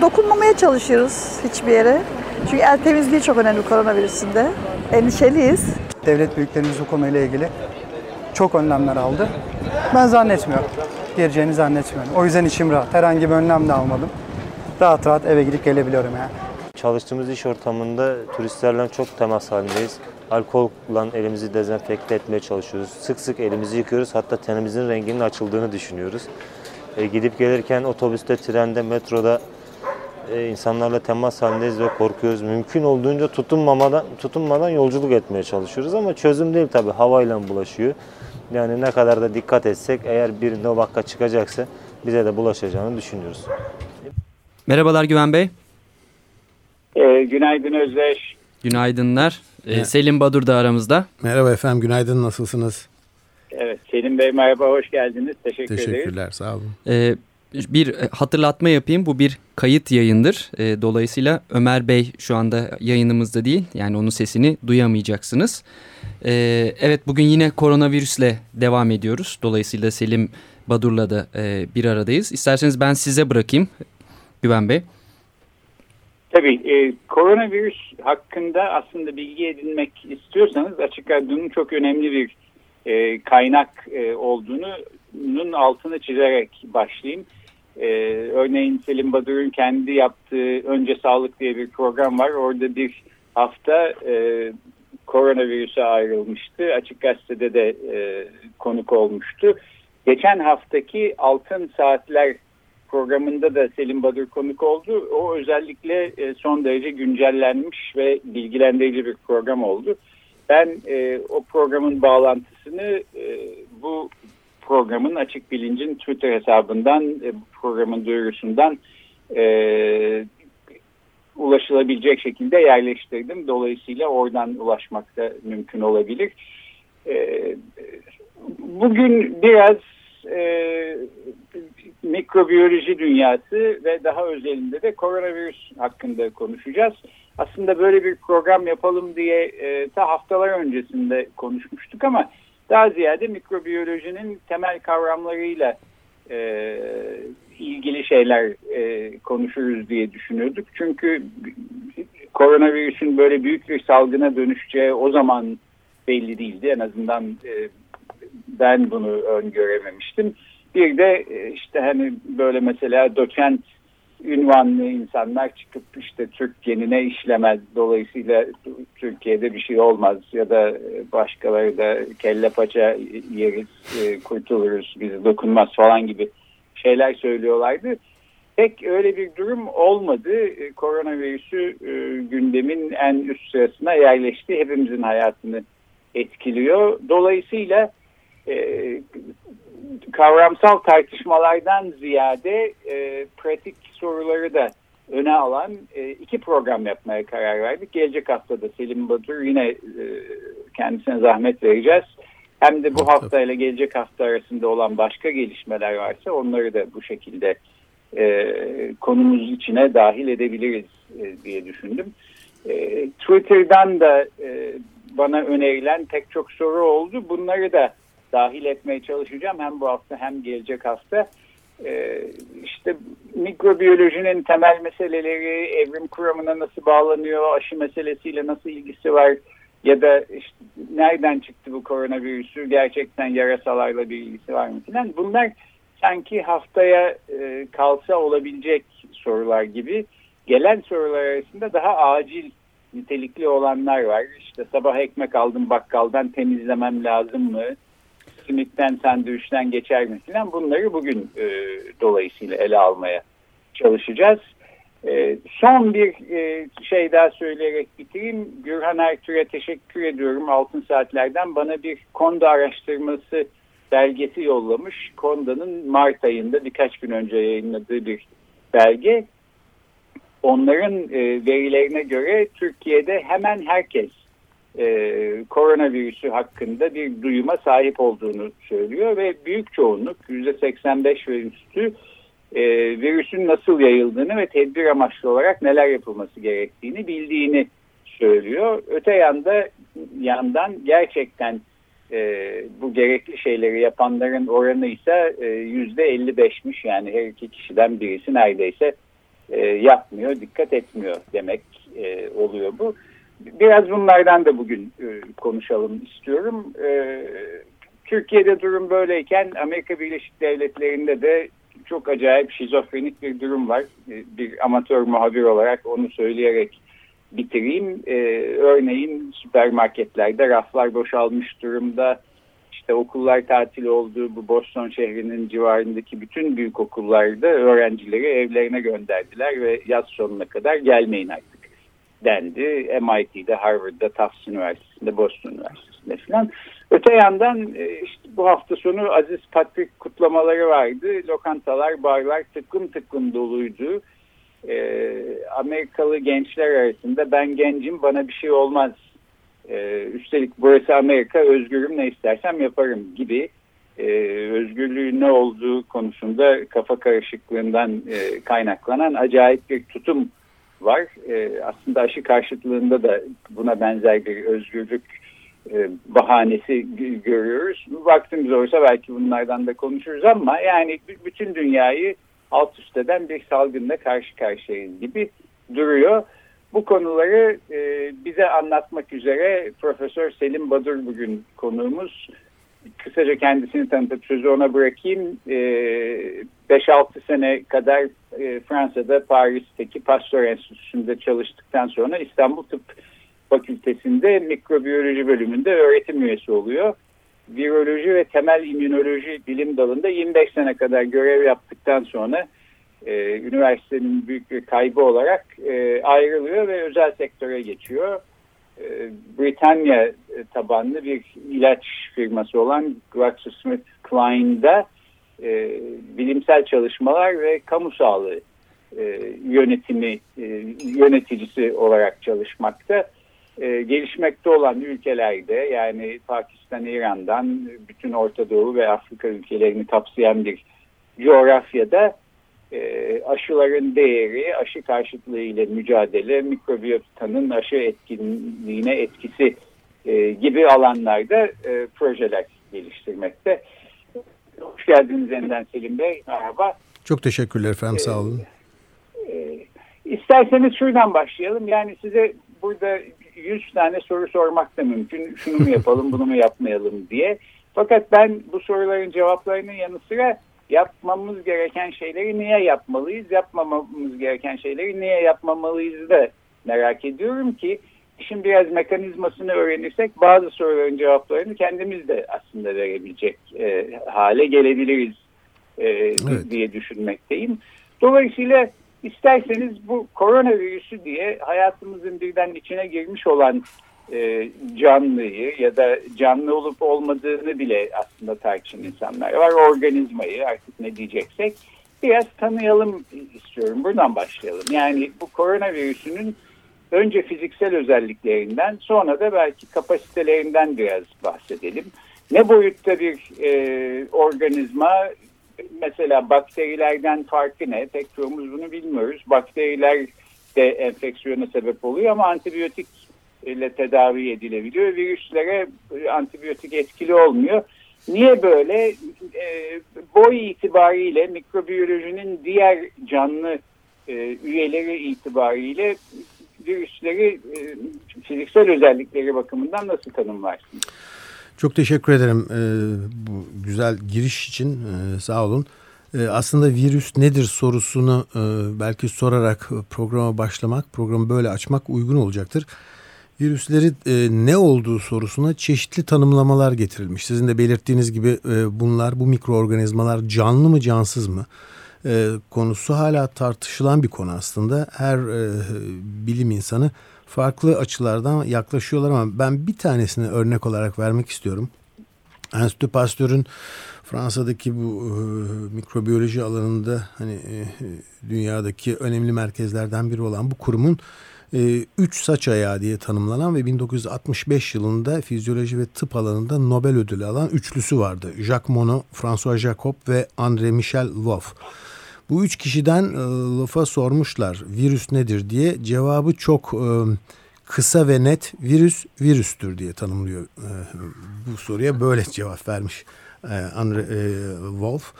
Dokunmamaya çalışıyoruz hiçbir yere. Çünkü el temizliği çok önemli koronavirüsünde. Endişeliyiz. Devlet büyüklerimiz bu konuyla ilgili çok önlemler aldı. Ben zannetmiyorum. Gireceğini zannetmiyorum. O yüzden içim rahat. Herhangi bir önlem de almadım. Rahat rahat eve gidip gelebiliyorum yani. Çalıştığımız iş ortamında turistlerle çok temas halindeyiz. Alkolle elimizi dezenfekte etmeye çalışıyoruz. Sık sık elimizi yıkıyoruz. Hatta tenimizin renginin açıldığını düşünüyoruz. Gidip gelirken otobüste, trende, metroda insanlarla temas halindeyiz ve korkuyoruz. Mümkün olduğunca tutunmadan yolculuk etmeye çalışıyoruz ama çözüm değil tabii. Havayla bulaşıyor. Yani ne kadar da dikkat etsek eğer bir nobakka çıkacaksa bize de bulaşacağını düşünüyoruz. Merhabalar Güven Bey. Günaydın Özdeş. Günaydınlar. Selim Badur da aramızda. Merhaba efendim, günaydın, nasılsınız? Evet, Selim Bey merhaba, hoş geldiniz. Teşekkürler, sağ olun. Bir hatırlatma yapayım, bu bir kayıt yayındır. Dolayısıyla Ömer Bey şu anda yayınımızda değil, yani onun sesini duyamayacaksınız. Evet, bugün yine koronavirüsle devam ediyoruz. Dolayısıyla Selim Badur'la da bir aradayız. İsterseniz ben size bırakayım Güven Bey. Tabii koronavirüs hakkında aslında bilgi edinmek istiyorsanız Açık Radyo'nun çok önemli bir kaynak olduğunun altını çizerek başlayayım. Örneğin Selim Badur'un kendi yaptığı Önce Sağlık diye bir program var. Orada bir hafta koronavirüse ayrılmıştı. Açık Gazete'de de konuk olmuştu. Geçen haftaki Altın Saatler programında da Selim Badur konuk oldu. O özellikle son derece güncellenmiş ve bilgilendirici bir program oldu. Ben o programın bağlantısını bu programın Açık Bilinc'in Twitter hesabından, bu programın duyurusundan ulaşılabilecek şekilde yerleştirdim. Dolayısıyla oradan ulaşmak da mümkün olabilir. Bugün biraz mikrobiyoloji dünyası ve daha özelinde de koronavirüs hakkında konuşacağız. Aslında böyle bir program yapalım diye ta haftalar öncesinde konuşmuştuk ama daha ziyade mikrobiyolojinin temel kavramlarıyla ilgili şeyler konuşuruz diye düşünüyorduk. Çünkü koronavirüsün böyle büyük bir salgına dönüşeceği o zaman belli değildi. En azından ben bunu öngörememiştim. Bir de işte hani böyle mesela doçent ünvanlı insanlar çıkıp işte Türk genine işlemez, dolayısıyla Türkiye'de bir şey olmaz ya da başkaları da kelle paça yeriz, kurtuluruz, bizi dokunmaz falan gibi şeyler söylüyorlardı. Pek öyle bir durum olmadı. Koronavirüsü gündemin en üst sırasına yerleşti. Hepimizin hayatını etkiliyor. Dolayısıyla kavramsal tartışmalardan ziyade pratik soruları da öne alan iki program yapmaya karar verdik. Gelecek hafta da Selim Badur yine kendisine zahmet vereceğiz. Hem de bu haftayla gelecek hafta arasında olan başka gelişmeler varsa onları da bu şekilde konumuz içine dahil edebiliriz diye düşündüm. Twitter'dan da bana önerilen pek çok soru oldu. Bunları da dahil etmeye çalışacağım hem bu hafta hem gelecek hafta. İşte mikrobiyolojinin temel meseleleri, evrim kuramına nasıl bağlanıyor, aşı meselesiyle nasıl ilgisi var ya da işte nereden çıktı bu koronavirüsü, gerçekten yarasalarla bir ilgisi var mı filan. Bunlar sanki haftaya kalsa olabilecek sorular gibi. Gelen sorular arasında daha acil nitelikli olanlar var. İşte sabah ekmek aldım bakkaldan, temizlemem lazım mı? Simitten, sandviçten geçer mi filan, bunları bugün dolayısıyla ele almaya çalışacağız. Son bir şey daha söyleyerek bitireyim. Gürhan Ertürk'e teşekkür ediyorum Altın Saatler'den. Bana bir kondo araştırması belgesi yollamış. Konda'nın Mart ayında birkaç gün önce yayınladığı bir belge. Onların verilerine göre Türkiye'de hemen herkes koronavirüsü hakkında bir duyuma sahip olduğunu söylüyor ve büyük çoğunluk %85 ve üstü virüsün nasıl yayıldığını ve tedbir amaçlı olarak neler yapılması gerektiğini bildiğini söylüyor. Öte yandan gerçekten bu gerekli şeyleri yapanların oranı ise %55'miş. Yani her iki kişiden birisi neredeyse yapmıyor, dikkat etmiyor demek oluyor bu. Biraz bunlardan da bugün konuşalım istiyorum. Türkiye'de durum böyleyken Amerika Birleşik Devletleri'nde de çok acayip şizofrenik bir durum var. Bir amatör muhabir olarak onu söyleyerek bitireyim. Örneğin süpermarketlerde raflar boşalmış durumda. İşte okullar tatil oldu. Bu Boston şehrinin civarındaki bütün büyük okullarda öğrencileri evlerine gönderdiler ve yaz sonuna kadar gelmeyin artık dendi. MIT'de, Harvard'da, Tufts Üniversitesi'nde, Boston Üniversitesi'nde falan. Öte yandan işte bu hafta sonu Aziz Patrick kutlamaları vardı. Lokantalar, barlar tıklım tıklım doluydu. Amerikalı gençler arasında ben gencim, bana bir şey olmaz. Üstelik burası Amerika, özgürüm, ne istersem yaparım gibi özgürlüğün ne olduğu konusunda kafa karışıklığından kaynaklanan acayip bir tutum var. Aslında aşı karşıtlığında da buna benzer bir özgürlük bahanesi görüyoruz. Vaktimiz olursa belki bunlardan da konuşuruz ama yani bütün dünyayı alt üst eden bir salgınla karşı karşıyayız gibi duruyor. Bu konuları bize anlatmak üzere Profesör Selim Badur bugün konuğumuz. Kısaca kendisini tanıtıp sözü ona bırakayım. 5-6 sene kadar Fransa'da Paris'teki Pasteur Enstitüsü'nde çalıştıktan sonra İstanbul Tıp Fakültesi'nde mikrobiyoloji bölümünde öğretim üyesi oluyor. Viroloji ve temel immünoloji bilim dalında 25 sene kadar görev yaptıktan sonra üniversitenin büyük bir kaybı olarak ayrılıyor ve özel sektöre geçiyor. Britanya tabanlı bir ilaç firması olan GlaxoSmithKline'da bilimsel çalışmalar ve kamu sağlığı yöneticisi olarak çalışmakta. Gelişmekte olan ülkelerde yani Pakistan, İran'dan bütün Orta Doğu ve Afrika ülkelerini kapsayan bir coğrafyada aşıların değeri, aşı karşıtlığı ile mücadele, mikrobiyotanın aşı etkinliğine etkisi gibi alanlarda projeler geliştirmekte. Hoş geldiniz yeniden Selim Bey. Merhaba. Çok teşekkürler efendim. Sağ olun. İsterseniz şuradan başlayalım. Yani size burada 100 tane soru sormak da mümkün. Şunu mu yapalım, bunu mu yapmayalım diye. Fakat ben bu soruların cevaplarının yanı sıra yapmamamız gereken şeyleri niye yapmalıyız, yapmamamız gereken şeyleri niye yapmamalıyız da merak ediyorum ki işin biraz mekanizmasını öğrenirsek bazı soruların cevaplarını kendimiz de aslında verebilecek hale gelebiliriz evet, diye düşünmekteyim. Dolayısıyla İsterseniz bu koronavirüsü diye hayatımızın birden içine girmiş olan canlıyı ya da canlı olup olmadığını bile aslında tartışan insanlar var. Organizmayı artık ne diyeceksek biraz tanıyalım istiyorum. Buradan başlayalım. Yani bu koronavirüsünün önce fiziksel özelliklerinden sonra da belki kapasitelerinden biraz bahsedelim. Ne boyutta bir organizma? Mesela bakterilerden farkı ne? Pek çoğumuz bunu bilmiyoruz. Bakteriler de enfeksiyona sebep oluyor ama antibiyotik ile tedavi edilebiliyor. Virüslere antibiyotik etkili olmuyor. Niye böyle? Boy itibariyle mikrobiyolojinin diğer canlı üyeleri itibariyle virüsleri fiziksel özellikleri bakımından nasıl tanımlarsınız? Çok teşekkür ederim bu güzel giriş için sağ olun. Aslında virüs nedir sorusunu belki sorarak programa başlamak, programı böyle açmak uygun olacaktır. Virüsleri ne olduğu sorusuna çeşitli tanımlamalar getirilmiş. Sizin de belirttiğiniz gibi bunlar, bu mikroorganizmalar canlı mı cansız mı konusu hala tartışılan bir konu aslında. Her bilim insanı farklı açılardan yaklaşıyorlar ama ben bir tanesini örnek olarak vermek istiyorum. Enstitü Pasteur'ün Fransa'daki bu mikrobiyoloji alanında dünyadaki önemli merkezlerden biri olan bu kurumun üç saç ayağı diye tanımlanan ve 1965 yılında fizyoloji ve tıp alanında Nobel ödülü alan üçlüsü vardı. Jacques Monod, François Jacob ve André-Michel Lwoff. Bu üç kişiden Lwoff'a sormuşlar virüs nedir diye. Cevabı çok kısa ve net, virüs virüstür diye tanımlıyor. Bu soruya böyle cevap vermiş Lwoff.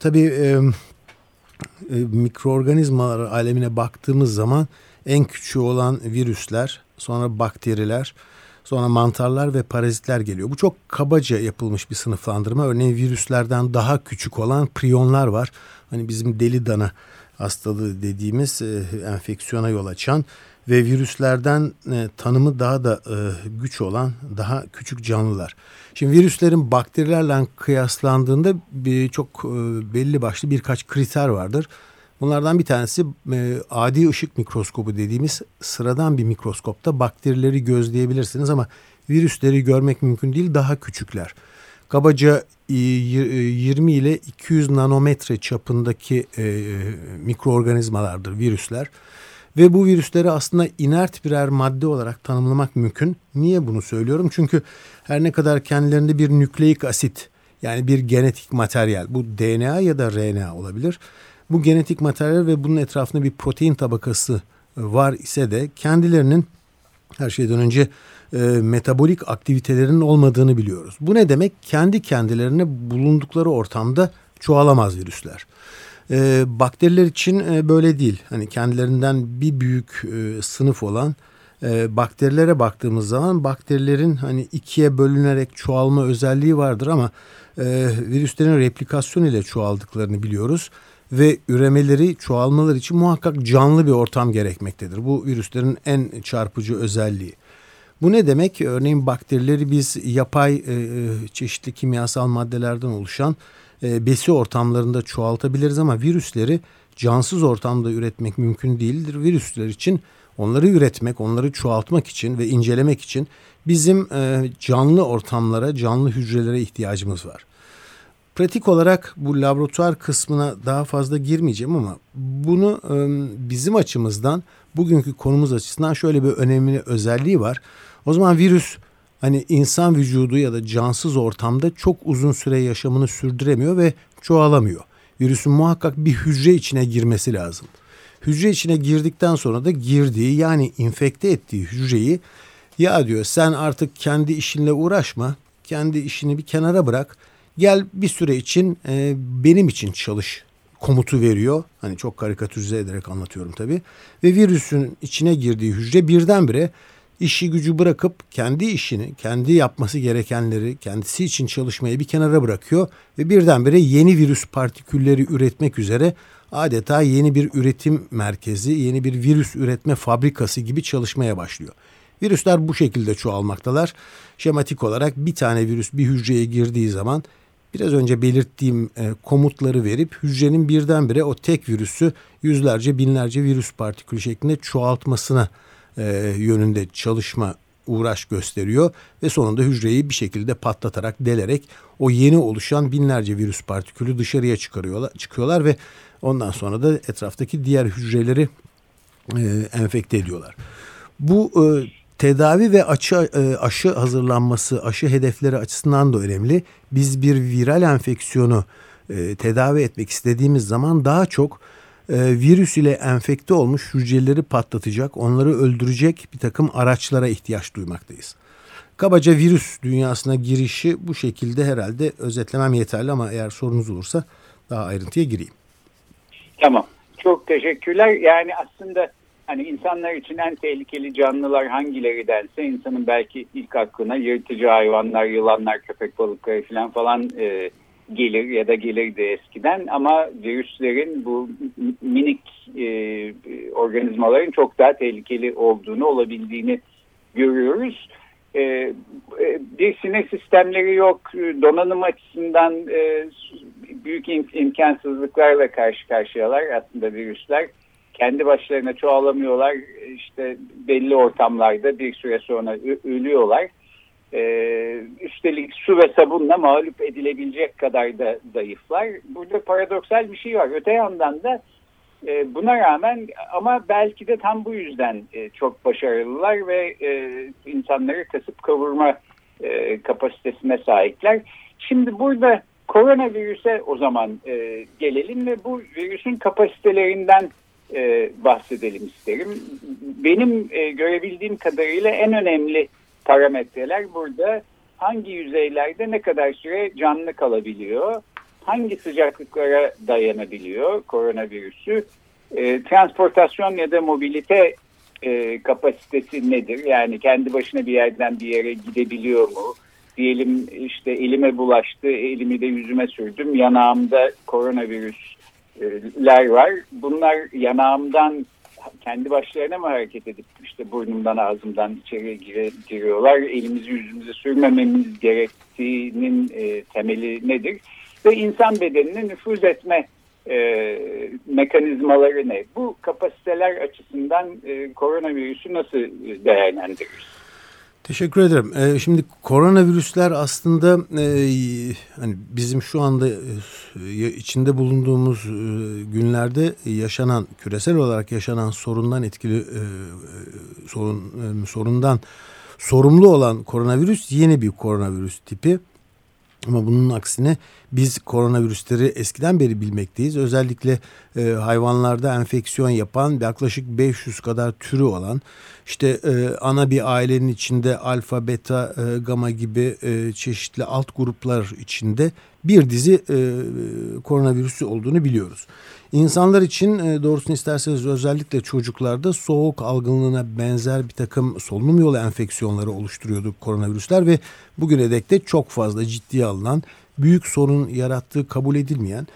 Tabii mikroorganizmalar alemine baktığımız zaman en küçüğü olan virüsler, sonra bakteriler, sonra mantarlar ve parazitler geliyor. Bu çok kabaca yapılmış bir sınıflandırma. Örneğin virüslerden daha küçük olan priyonlar var. Bizim deli dana hastalığı dediğimiz enfeksiyona yol açan ve virüslerden tanımı daha da güç olan daha küçük canlılar. Şimdi virüslerin bakterilerle kıyaslandığında çok belli başlı birkaç kriter vardır. Bunlardan bir tanesi adi ışık mikroskobu dediğimiz sıradan bir mikroskopta bakterileri gözleyebilirsiniz ama virüsleri görmek mümkün değil, daha küçükler. Kabaca 20 ile 200 nanometre çapındaki mikroorganizmalardır virüsler. Ve bu virüsleri aslında inert birer madde olarak tanımlamak mümkün. Niye bunu söylüyorum? Çünkü her ne kadar kendilerinde bir nükleik asit, yani bir genetik materyal, bu DNA ya da RNA olabilir. Bu genetik materyal ve bunun etrafında bir protein tabakası var ise de kendilerinin her şeyden önce metabolik aktivitelerinin olmadığını biliyoruz. Bu ne demek? Kendi kendilerine bulundukları ortamda çoğalamaz virüsler. Bakteriler için böyle değil. Kendilerinden bir büyük sınıf olan bakterilere baktığımız zaman bakterilerin ikiye bölünerek çoğalma özelliği vardır ama virüslerin replikasyon ile çoğaldıklarını biliyoruz. Ve üremeleri, çoğalmaları için muhakkak canlı bir ortam gerekmektedir. Bu virüslerin en çarpıcı özelliği. Bu ne demek? Örneğin bakterileri biz yapay çeşitli kimyasal maddelerden oluşan besi ortamlarında çoğaltabiliriz ama virüsleri cansız ortamda üretmek mümkün değildir. Virüsler için onları üretmek, onları çoğaltmak için ve incelemek için bizim canlı ortamlara, canlı hücrelere ihtiyacımız var. Pratik olarak bu laboratuvar kısmına daha fazla girmeyeceğim ama bunu bizim açımızdan, bugünkü konumuz açısından şöyle bir önemli özelliği var. O zaman virüs insan vücudu ya da cansız ortamda çok uzun süre yaşamını sürdüremiyor ve çoğalamıyor. Virüsün muhakkak bir hücre içine girmesi lazım. Hücre içine girdikten sonra da girdiği, yani infekte ettiği hücreyi, ya diyor sen artık kendi işinle uğraşma, kendi işini bir kenara bırak. Gel bir süre için benim için çalış komutu veriyor. Çok karikatürize ederek anlatıyorum tabii. Ve virüsün içine girdiği hücre birdenbire işi gücü bırakıp kendi işini, kendi yapması gerekenleri, kendisi için çalışmayı bir kenara bırakıyor. Ve birdenbire yeni virüs partikülleri üretmek üzere adeta yeni bir üretim merkezi, yeni bir virüs üretme fabrikası gibi çalışmaya başlıyor. Virüsler bu şekilde çoğalmaktalar. Şematik olarak bir tane virüs bir hücreye girdiği zaman biraz önce belirttiğim komutları verip hücrenin birdenbire o tek virüsü yüzlerce, binlerce virüs partikülü şeklinde çoğaltmasına yönünde uğraş gösteriyor. Ve sonunda hücreyi bir şekilde patlatarak, delerek o yeni oluşan binlerce virüs partikülü dışarıya çıkıyorlar ve ondan sonra da etraftaki diğer hücreleri enfekte ediyorlar. Bu tedavi ve aşı hazırlanması, aşı hedefleri açısından da önemli. Biz bir viral enfeksiyonu tedavi etmek istediğimiz zaman daha çok virüs ile enfekte olmuş hücreleri patlatacak, onları öldürecek bir takım araçlara ihtiyaç duymaktayız. Kabaca virüs dünyasına girişi bu şekilde herhalde özetlemem yeterli ama eğer sorunuz olursa daha ayrıntıya gireyim. Tamam. Çok teşekkürler. Yani aslında insanlar için en tehlikeli canlılar hangileri dense insanın belki ilk aklına yırtıcı hayvanlar, yılanlar, köpek balıkları falan gelir ya da gelirdi eskiden. Ama virüslerin, bu minik organizmaların çok daha tehlikeli olduğunu, olabildiğini görüyoruz. Bir sinir sistemleri yok, donanım açısından büyük imkansızlıklarla karşı karşıyalar aslında virüsler. Kendi başlarına çoğalamıyorlar, belli ortamlarda bir süre sonra ölüyorlar. Üstelik su ve sabunla mağlup edilebilecek kadar da zayıflar. Burada paradoksal bir şey var. Öte yandan da buna rağmen ama belki de tam bu yüzden çok başarılılar ve insanları kasıp kavurma kapasitesine sahipler. Şimdi burada koronavirüse o zaman gelelim ve bu virüsün kapasitelerinden bahsedelim isterim. Benim görebildiğim kadarıyla en önemli parametreler burada hangi yüzeylerde ne kadar süre canlı kalabiliyor, hangi sıcaklıklara dayanabiliyor koronavirüsü, transportasyon ya da mobilite kapasitesi nedir? Yani kendi başına bir yerden bir yere gidebiliyor mu? Diyelim işte elime bulaştı, elimi de yüzüme sürdüm, yanağımda koronavirüsler var. Bunlar yanağımdan kendi başlarına mı hareket edip işte burnumdan ağzımdan içeriye giriyorlar? Elimizi yüzümüze sürmememiz gerektiğinin temeli nedir? Ve insan bedenine nüfuz etme mekanizmaları ne? Bu kapasiteler açısından koronavirüsü nasıl değerlendiririz? Teşekkür ederim. Şimdi koronavirüsler aslında hani bizim şu anda içinde bulunduğumuz günlerde yaşanan, küresel olarak yaşanan sorundan etkili sorundan sorumlu olan koronavirüs yeni bir koronavirüs tipi. Ama bunun aksine biz koronavirüsleri eskiden beri bilmekteyiz. Özellikle hayvanlarda enfeksiyon yapan yaklaşık 500 kadar türü olan işte ana bir ailenin içinde alfa, beta, gama gibi çeşitli alt gruplar içinde bir dizi koronavirüsü olduğunu biliyoruz. İnsanlar için doğrusunu isterseniz özellikle çocuklarda soğuk algınlığına benzer bir takım solunum yolu enfeksiyonları oluşturuyordu koronavirüsler ve bugüne dek de çok fazla ciddiye alınan, büyük sorun yarattığı kabul edilmeyen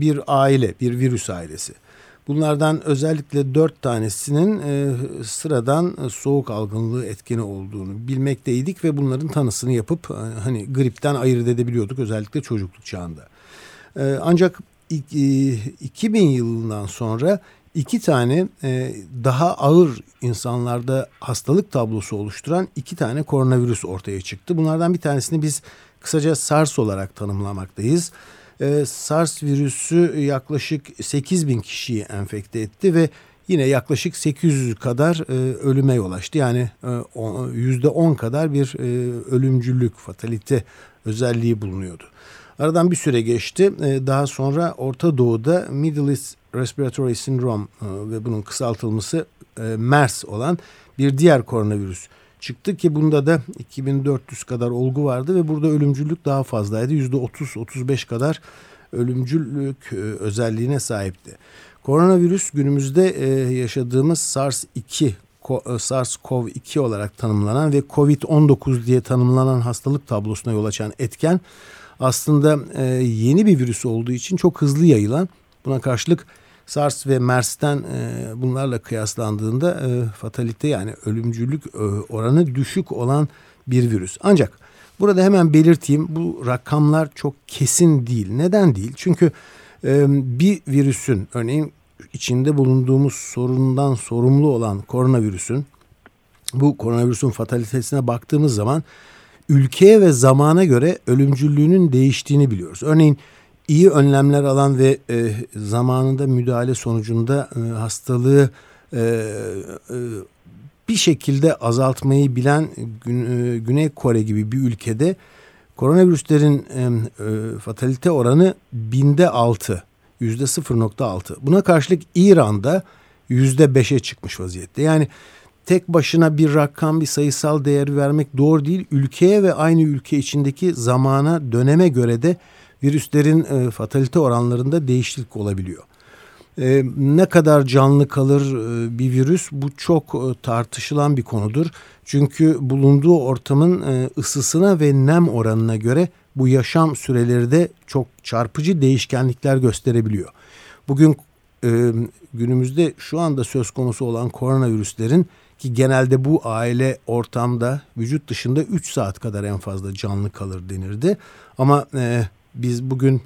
bir aile, bir virüs ailesi. Bunlardan özellikle 4 tanesinin sıradan soğuk algınlığı etkeni olduğunu bilmekteydik ve bunların tanısını yapıp hani gripten ayırt edebiliyorduk özellikle çocukluk çağında. Ancak 2000 yılından sonra 2 tane daha ağır insanlarda hastalık tablosu oluşturan 2 tane koronavirüs ortaya çıktı. Bunlardan bir tanesini biz kısaca SARS olarak tanımlamaktayız. SARS virüsü yaklaşık 8.000 kişiyi enfekte etti ve yine yaklaşık 800 kadar ölüme yol açtı. Yani %10 kadar bir ölümcüllük, fatalite özelliği bulunuyordu. Aradan bir süre geçti. Daha sonra Orta Doğu'da Middle East Respiratory Syndrome ve bunun kısaltılması MERS olan bir diğer koronavirüs çıktı ki bunda da 2400 kadar olgu vardı ve burada ölümcüllük daha fazlaydı. %30-35 kadar ölümcüllük özelliğine sahipti. Koronavirüs günümüzde yaşadığımız SARS-2, SARS-CoV-2 olarak tanımlanan ve COVID-19 diye tanımlanan hastalık tablosuna yol açan etken aslında yeni bir virüs olduğu için çok hızlı yayılan, buna karşılık SARS ve MERS'ten bunlarla kıyaslandığında fatalite yani ölümcüllük oranı düşük olan bir virüs. Ancak burada hemen belirteyim, bu rakamlar çok kesin değil. Neden değil? Çünkü bir virüsün, örneğin içinde bulunduğumuz sorundan sorumlu olan koronavirüsün, bu koronavirüsün fatalitesine baktığımız zaman ülkeye ve zamana göre ölümcüllüğünün değiştiğini biliyoruz. Örneğin İyi önlemler alan ve zamanında müdahale sonucunda hastalığı bir şekilde azaltmayı bilen Güney Kore gibi bir ülkede koronavirüslerin fatalite oranı %0.6. Buna karşılık İran'da %5'e çıkmış vaziyette. Yani tek başına bir rakam, bir sayısal değer vermek doğru değil. Ülkeye ve aynı ülke içindeki zamana, döneme göre de virüslerin fatalite oranlarında değişiklik olabiliyor. Ne kadar canlı kalır bir virüs bu çok tartışılan bir konudur. Çünkü bulunduğu ortamın ısısına ve nem oranına göre bu yaşam süreleri de çok çarpıcı değişkenlikler gösterebiliyor. Bugün günümüzde şu anda söz konusu olan koronavirüslerin ki genelde bu aile ortamda vücut dışında 3 saat kadar en fazla canlı kalır denirdi. Ama biz bugün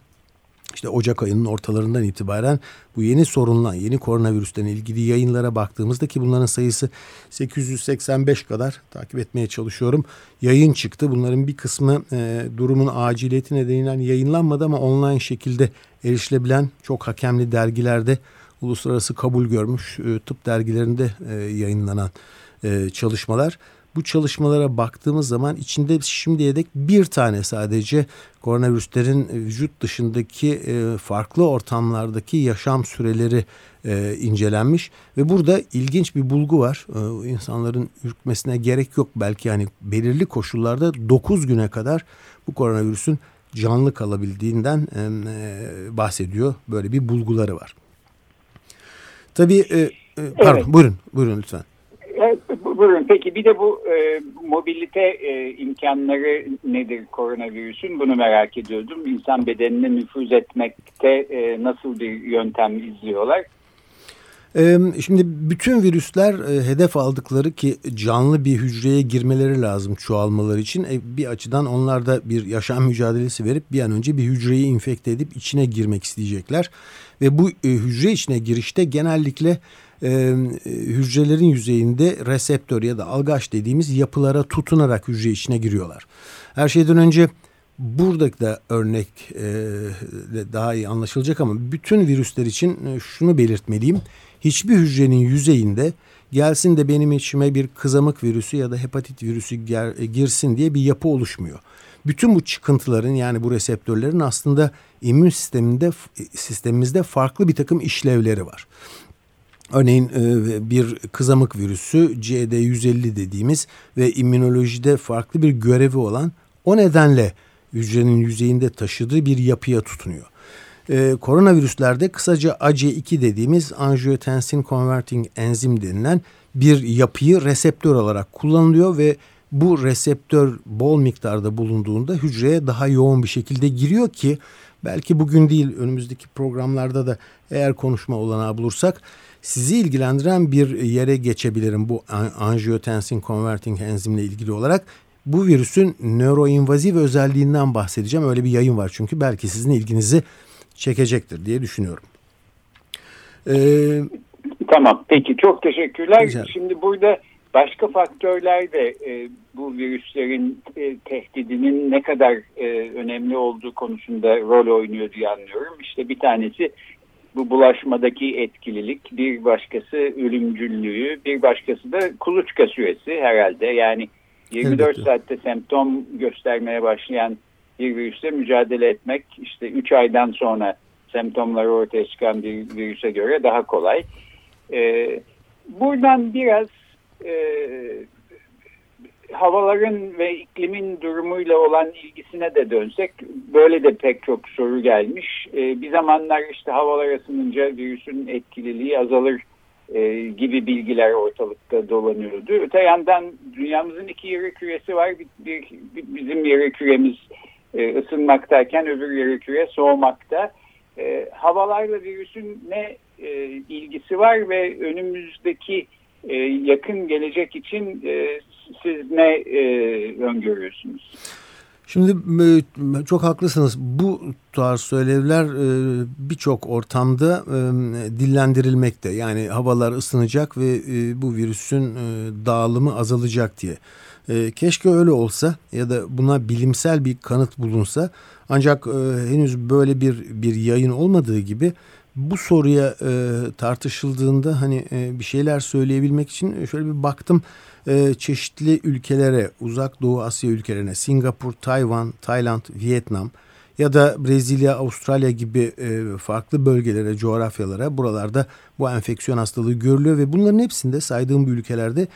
İşte Ocak ayının ortalarından itibaren bu yeni sorunla, yeni koronavirüsten ilgili yayınlara baktığımızda, ki bunların sayısı 885 kadar, takip etmeye çalışıyorum, yayın çıktı. Bunların bir kısmı durumun aciliyeti nedeniyle yayınlanmadı ama online şekilde erişilebilen çok hakemli dergilerde uluslararası kabul görmüş tıp dergilerinde yayınlanan çalışmalar. Bu çalışmalara baktığımız zaman içinde şimdiye dek bir tane sadece koronavirüslerin vücut dışındaki farklı ortamlardaki yaşam süreleri incelenmiş. Ve burada ilginç bir bulgu var. İnsanların ürkmesine gerek yok belki, yani belirli koşullarda 9 güne kadar bu koronavirüsün canlı kalabildiğinden bahsediyor. Böyle bir bulguları var. Tabii pardon, evet. Buyurun lütfen. Buyurun. Peki bir de bu mobilite imkanları nedir koronavirüsün? Bunu merak ediyordum. İnsan bedenine nüfuz etmekte nasıl bir yöntem izliyorlar? Şimdi bütün virüsler hedef aldıkları, ki canlı bir hücreye girmeleri lazım çoğalmaları için. Bir açıdan onlar da bir yaşam mücadelesi verip bir an önce bir hücreyi infekte edip içine girmek isteyecekler. Ve bu hücre içine girişte genellikle hücrelerin yüzeyinde reseptör ya da algaç dediğimiz yapılara tutunarak hücre içine giriyorlar. Her şeyden önce buradaki de örnek daha iyi anlaşılacak ama bütün virüsler için şunu belirtmeliyim. Hiçbir hücrenin yüzeyinde gelsin de benim içime bir kızamık virüsü ya da hepatit virüsü girsin diye bir yapı oluşmuyor. Bütün bu çıkıntıların, yani bu reseptörlerin aslında immün sistemimizde farklı bir takım işlevleri var. Örneğin bir kızamık virüsü CD150 dediğimiz ve immünolojide farklı bir görevi olan, o nedenle hücrenin yüzeyinde taşıdığı bir yapıya tutunuyor. Koronavirüslerde kısaca ACE2 dediğimiz angiotensin converting enzim denilen bir yapıyı reseptör olarak kullanılıyor ve bu reseptör bol miktarda bulunduğunda hücreye daha yoğun bir şekilde giriyor ki belki bugün değil, önümüzdeki programlarda da eğer konuşma olanağı bulursak sizi ilgilendiren bir yere geçebilirim bu angiotensin converting enzimle ilgili olarak. Bu virüsün nöroinvaziv özelliğinden bahsedeceğim. Öyle bir yayın var çünkü, belki sizin ilginizi çekecektir diye düşünüyorum. Tamam, peki çok teşekkürler. Güzel. Şimdi burada başka faktörler de bu virüslerin tehdidinin ne kadar önemli olduğu konusunda rol oynuyor diye anlıyorum. İşte bir tanesi bu bulaşmadaki etkililik, bir başkası ölümcüllüğü, bir başkası da kuluçka süresi herhalde. Yani 24 saatte semptom göstermeye başlayan bir virüsle mücadele etmek, işte 3 aydan sonra semptomları ortaya çıkan bir virüse göre daha kolay. Buradan biraz havaların ve iklimin durumuyla olan ilgisine de dönsek, böyle de pek çok soru gelmiş. Bir zamanlar işte havalar ısınınca virüsün etkililiği azalır gibi bilgiler ortalıkta dolanıyordu. Öte yandan dünyamızın iki yarı küresi var. Bizim yarı küremiz ısınmaktayken öbür yarı küre soğumakta. Havalarla virüsün ne ilgisi var ve önümüzdeki yakın gelecek için siz ne öngörüyorsunuz? Şimdi çok haklısınız. Bu tarz söylevler birçok ortamda dillendirilmekte. Yani havalar ısınacak ve bu virüsün dağılımı azalacak diye. Keşke öyle olsa ya da buna bilimsel bir kanıt bulunsa. Ancak henüz böyle bir yayın olmadığı gibi bu soruya tartışıldığında hani bir şeyler söyleyebilmek için şöyle bir baktım. Çeşitli ülkelere, Uzak Doğu Asya ülkelerine, Singapur, Tayvan, Tayland, Vietnam ya da Brezilya, Avustralya gibi farklı bölgelere, coğrafyalara, buralarda bu enfeksiyon hastalığı görülüyor ve bunların hepsinde, saydığım bu ülkelerde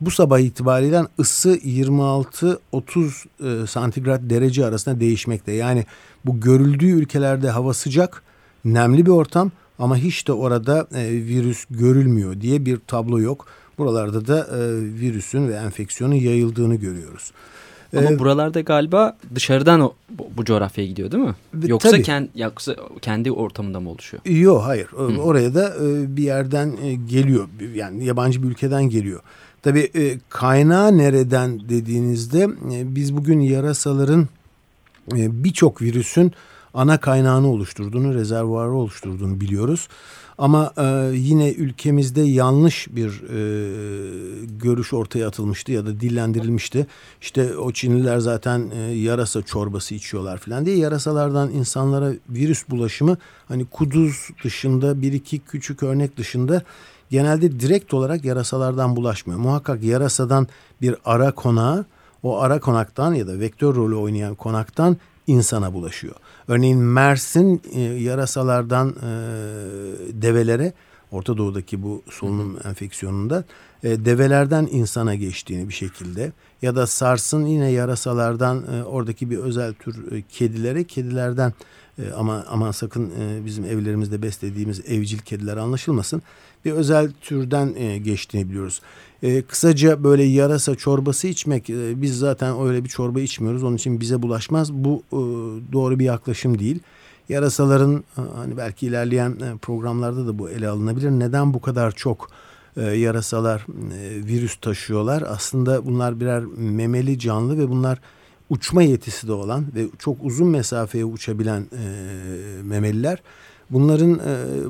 bu sabah itibariyle ısı 26-30 santigrat derece arasında değişmekte. Yani bu görüldüğü ülkelerde hava sıcak, nemli bir ortam ama hiç de orada virüs görülmüyor diye bir tablo yok. Buralarda da virüsün ve enfeksiyonun yayıldığını görüyoruz. Ama buralarda galiba dışarıdan bu coğrafyaya gidiyor değil mi? Yoksa kendi ortamında mı oluşuyor? Yok, hayır. Oraya da bir yerden geliyor. Yani yabancı bir ülkeden geliyor. Tabii kaynağı nereden dediğinizde biz bugün yarasaların birçok virüsün ana kaynağını oluşturduğunu, rezervuarı oluşturduğunu biliyoruz. Ama yine ülkemizde yanlış bir görüş ortaya atılmıştı ya da dillendirilmişti. İşte o Çinliler zaten yarasa çorbası içiyorlar falan diye yarasalardan insanlara virüs bulaşımı hani kuduz dışında bir iki küçük örnek dışında genelde direkt olarak yarasalardan bulaşmıyor. Muhakkak yarasadan bir ara konağa, o ara konaktan ya da vektör rolü oynayan konaktan insana bulaşıyor. Örneğin Mersin yarasalardan develere, Orta Doğu'daki bu solunum enfeksiyonunda develerden insana geçtiğini bir şekilde ya da SARS'ın yine yarasalardan oradaki bir özel tür kedilere, kedilerden aman sakın bizim evlerimizde beslediğimiz evcil kediler anlaşılmasın, bir özel türden geçtiğini biliyoruz. Kısaca böyle yarasa çorbası içmek, biz zaten öyle bir çorba içmiyoruz, onun için bize bulaşmaz. Bu doğru bir yaklaşım değil. Yarasaların hani belki ilerleyen programlarda da bu ele alınabilir. Neden bu kadar çok yarasalar virüs taşıyorlar? Aslında bunlar birer memeli canlı ve bunlar uçma yetisi de olan ve çok uzun mesafeye uçabilen memeliler. Bunların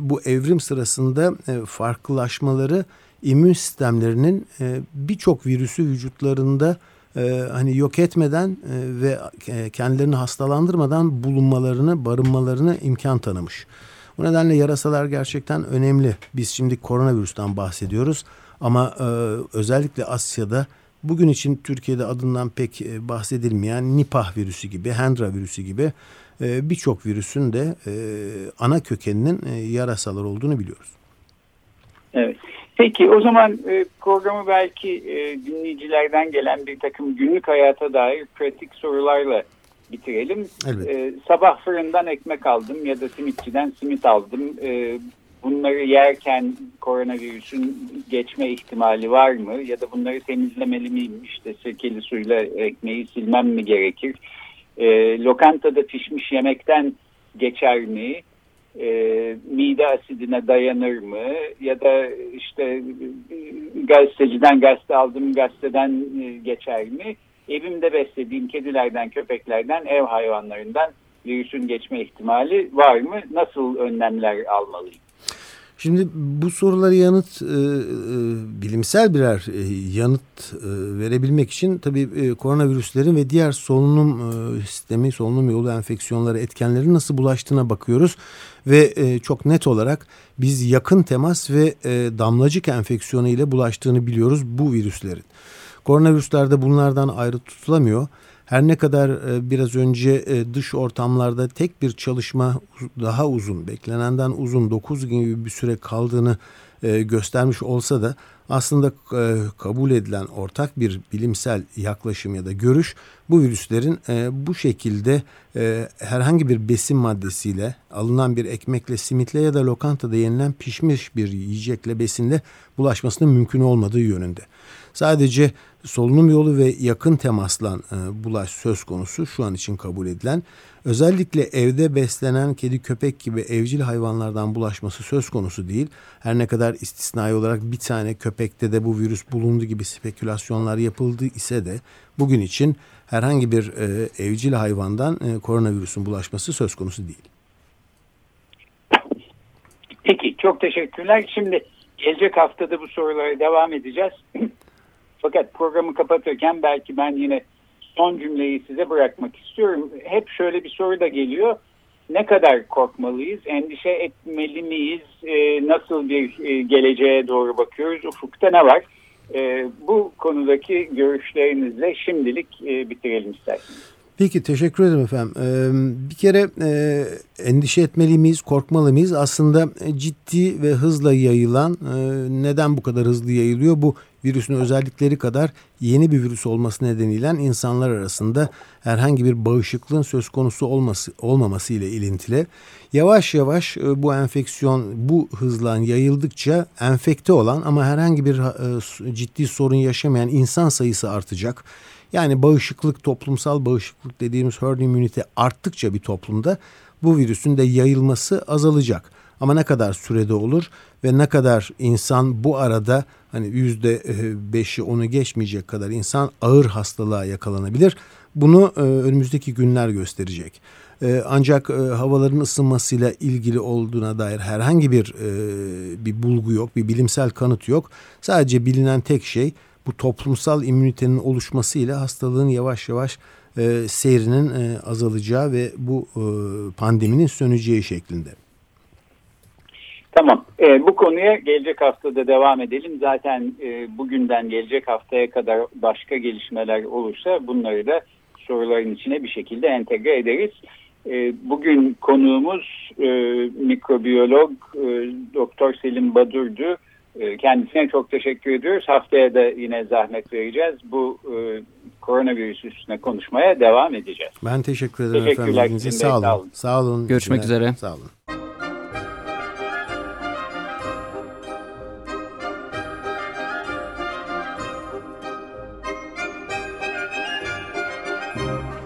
bu evrim sırasında farklılaşmaları immün sistemlerinin birçok virüsü vücutlarında hani yok etmeden ve kendilerini hastalandırmadan bulunmalarını, barınmalarını imkan tanımış. Bu nedenle yarasalar gerçekten önemli. Biz şimdi koronavirüsten bahsediyoruz ama özellikle Asya'da bugün için Türkiye'de adından pek bahsedilmeyen Nipah virüsü gibi, Hendra virüsü gibi birçok virüsün de ana kökeninin yarasalar olduğunu biliyoruz. Evet. Peki o zaman programı belki dinleyicilerden gelen bir takım günlük hayata dair pratik sorularla bitirelim. Evet. Sabah fırından ekmek aldım ya da simitçiden simit aldım. Bunları yerken koronavirüsün geçme ihtimali var mı? Ya da bunları temizlemeli miyim? İşte sirkeli suyla ekmeği silmem mi gerekir? Lokantada pişmiş yemekten geçer mi? Mide asidine dayanır mı? Ya da işte gazeteciden gazete aldım, gazeteden geçer mi? Evimde beslediğim kedilerden, köpeklerden, ev hayvanlarından virüsün geçme ihtimali var mı? Nasıl önlemler almalıyım? Şimdi bu sorulara yanıt, bilimsel birer yanıt verebilmek için tabii koronavirüslerin ve diğer solunum sistemi, solunum yolu enfeksiyonları etkenleri nasıl bulaştığına bakıyoruz. Ve çok net olarak biz yakın temas ve damlacık enfeksiyonu ile bulaştığını biliyoruz bu virüslerin. Koronavirüslerde bunlardan ayrı tutulamıyor. Her ne kadar biraz önce dış ortamlarda tek bir çalışma daha uzun, beklenenden uzun 9 gün gibi bir süre kaldığını göstermiş olsa da aslında kabul edilen ortak bir bilimsel yaklaşım ya da görüş bu virüslerin bu şekilde herhangi bir besin maddesiyle, alınan bir ekmekle, simitle ya da lokantada yenilen pişmiş bir yiyecekle, besinle bulaşmasının mümkün olmadığı yönünde. Sadece solunum yolu ve yakın temasla bulaş söz konusu şu an için kabul edilen. Özellikle evde beslenen kedi, köpek gibi evcil hayvanlardan bulaşması söz konusu değil. Her ne kadar istisnai olarak bir tane köpekte de bu virüs bulundu gibi spekülasyonlar yapıldı ise de bugün için herhangi bir evcil hayvandan koronavirüsün bulaşması söz konusu değil. Peki, çok teşekkürler. Şimdi gelecek haftada bu sorulara devam edeceğiz. Fakat programı kapatırken belki ben yine son cümleyi size bırakmak istiyorum. Hep şöyle bir soru da geliyor. Ne kadar korkmalıyız? Endişe etmeli miyiz? Nasıl bir geleceğe doğru bakıyoruz? Ufukta ne var? Bu konudaki görüşlerinizle şimdilik bitirelim isterseniz. Peki, teşekkür ederim efendim. Bir kere endişe etmeli miyiz, korkmalı mıyız? Aslında ciddi ve hızla yayılan, neden bu kadar hızlı yayılıyor? Bu virüsün özellikleri kadar yeni bir virüs olması nedeniyle insanlar arasında herhangi bir bağışıklığın söz konusu olmaması ile ilintili. Yavaş yavaş bu enfeksiyon bu hızla yayıldıkça enfekte olan ama herhangi bir ciddi sorun yaşamayan insan sayısı artacak. Yani bağışıklık, toplumsal bağışıklık dediğimiz herd immunity arttıkça bir toplumda bu virüsün de yayılması azalacak. Ama ne kadar sürede olur ve ne kadar insan bu arada hani %5'i 10'u geçmeyecek kadar insan ağır hastalığa yakalanabilir. Bunu önümüzdeki günler gösterecek. Ancak havaların ısınmasıyla ilgili olduğuna dair herhangi bir bulgu yok, bir bilimsel kanıt yok. Sadece bilinen tek şey bu toplumsal immünitenin oluşmasıyla hastalığın yavaş yavaş seyrinin azalacağı ve bu pandeminin söneceği şeklinde. Tamam. Bu konuya gelecek haftada devam edelim. Zaten bugünden gelecek haftaya kadar başka gelişmeler olursa bunları da soruların içine bir şekilde entegre ederiz. Bugün konuğumuz mikrobiyolog Doktor Selim Badur'du. Kendisine çok teşekkür ediyoruz. Haftaya da yine zahmet vereceğiz. Bu koronavirüs üstüne konuşmaya devam edeceğiz. Ben teşekkür ederim efendim. Sağ olun. Sağ olun. Görüşmek üzere. Sağ olun.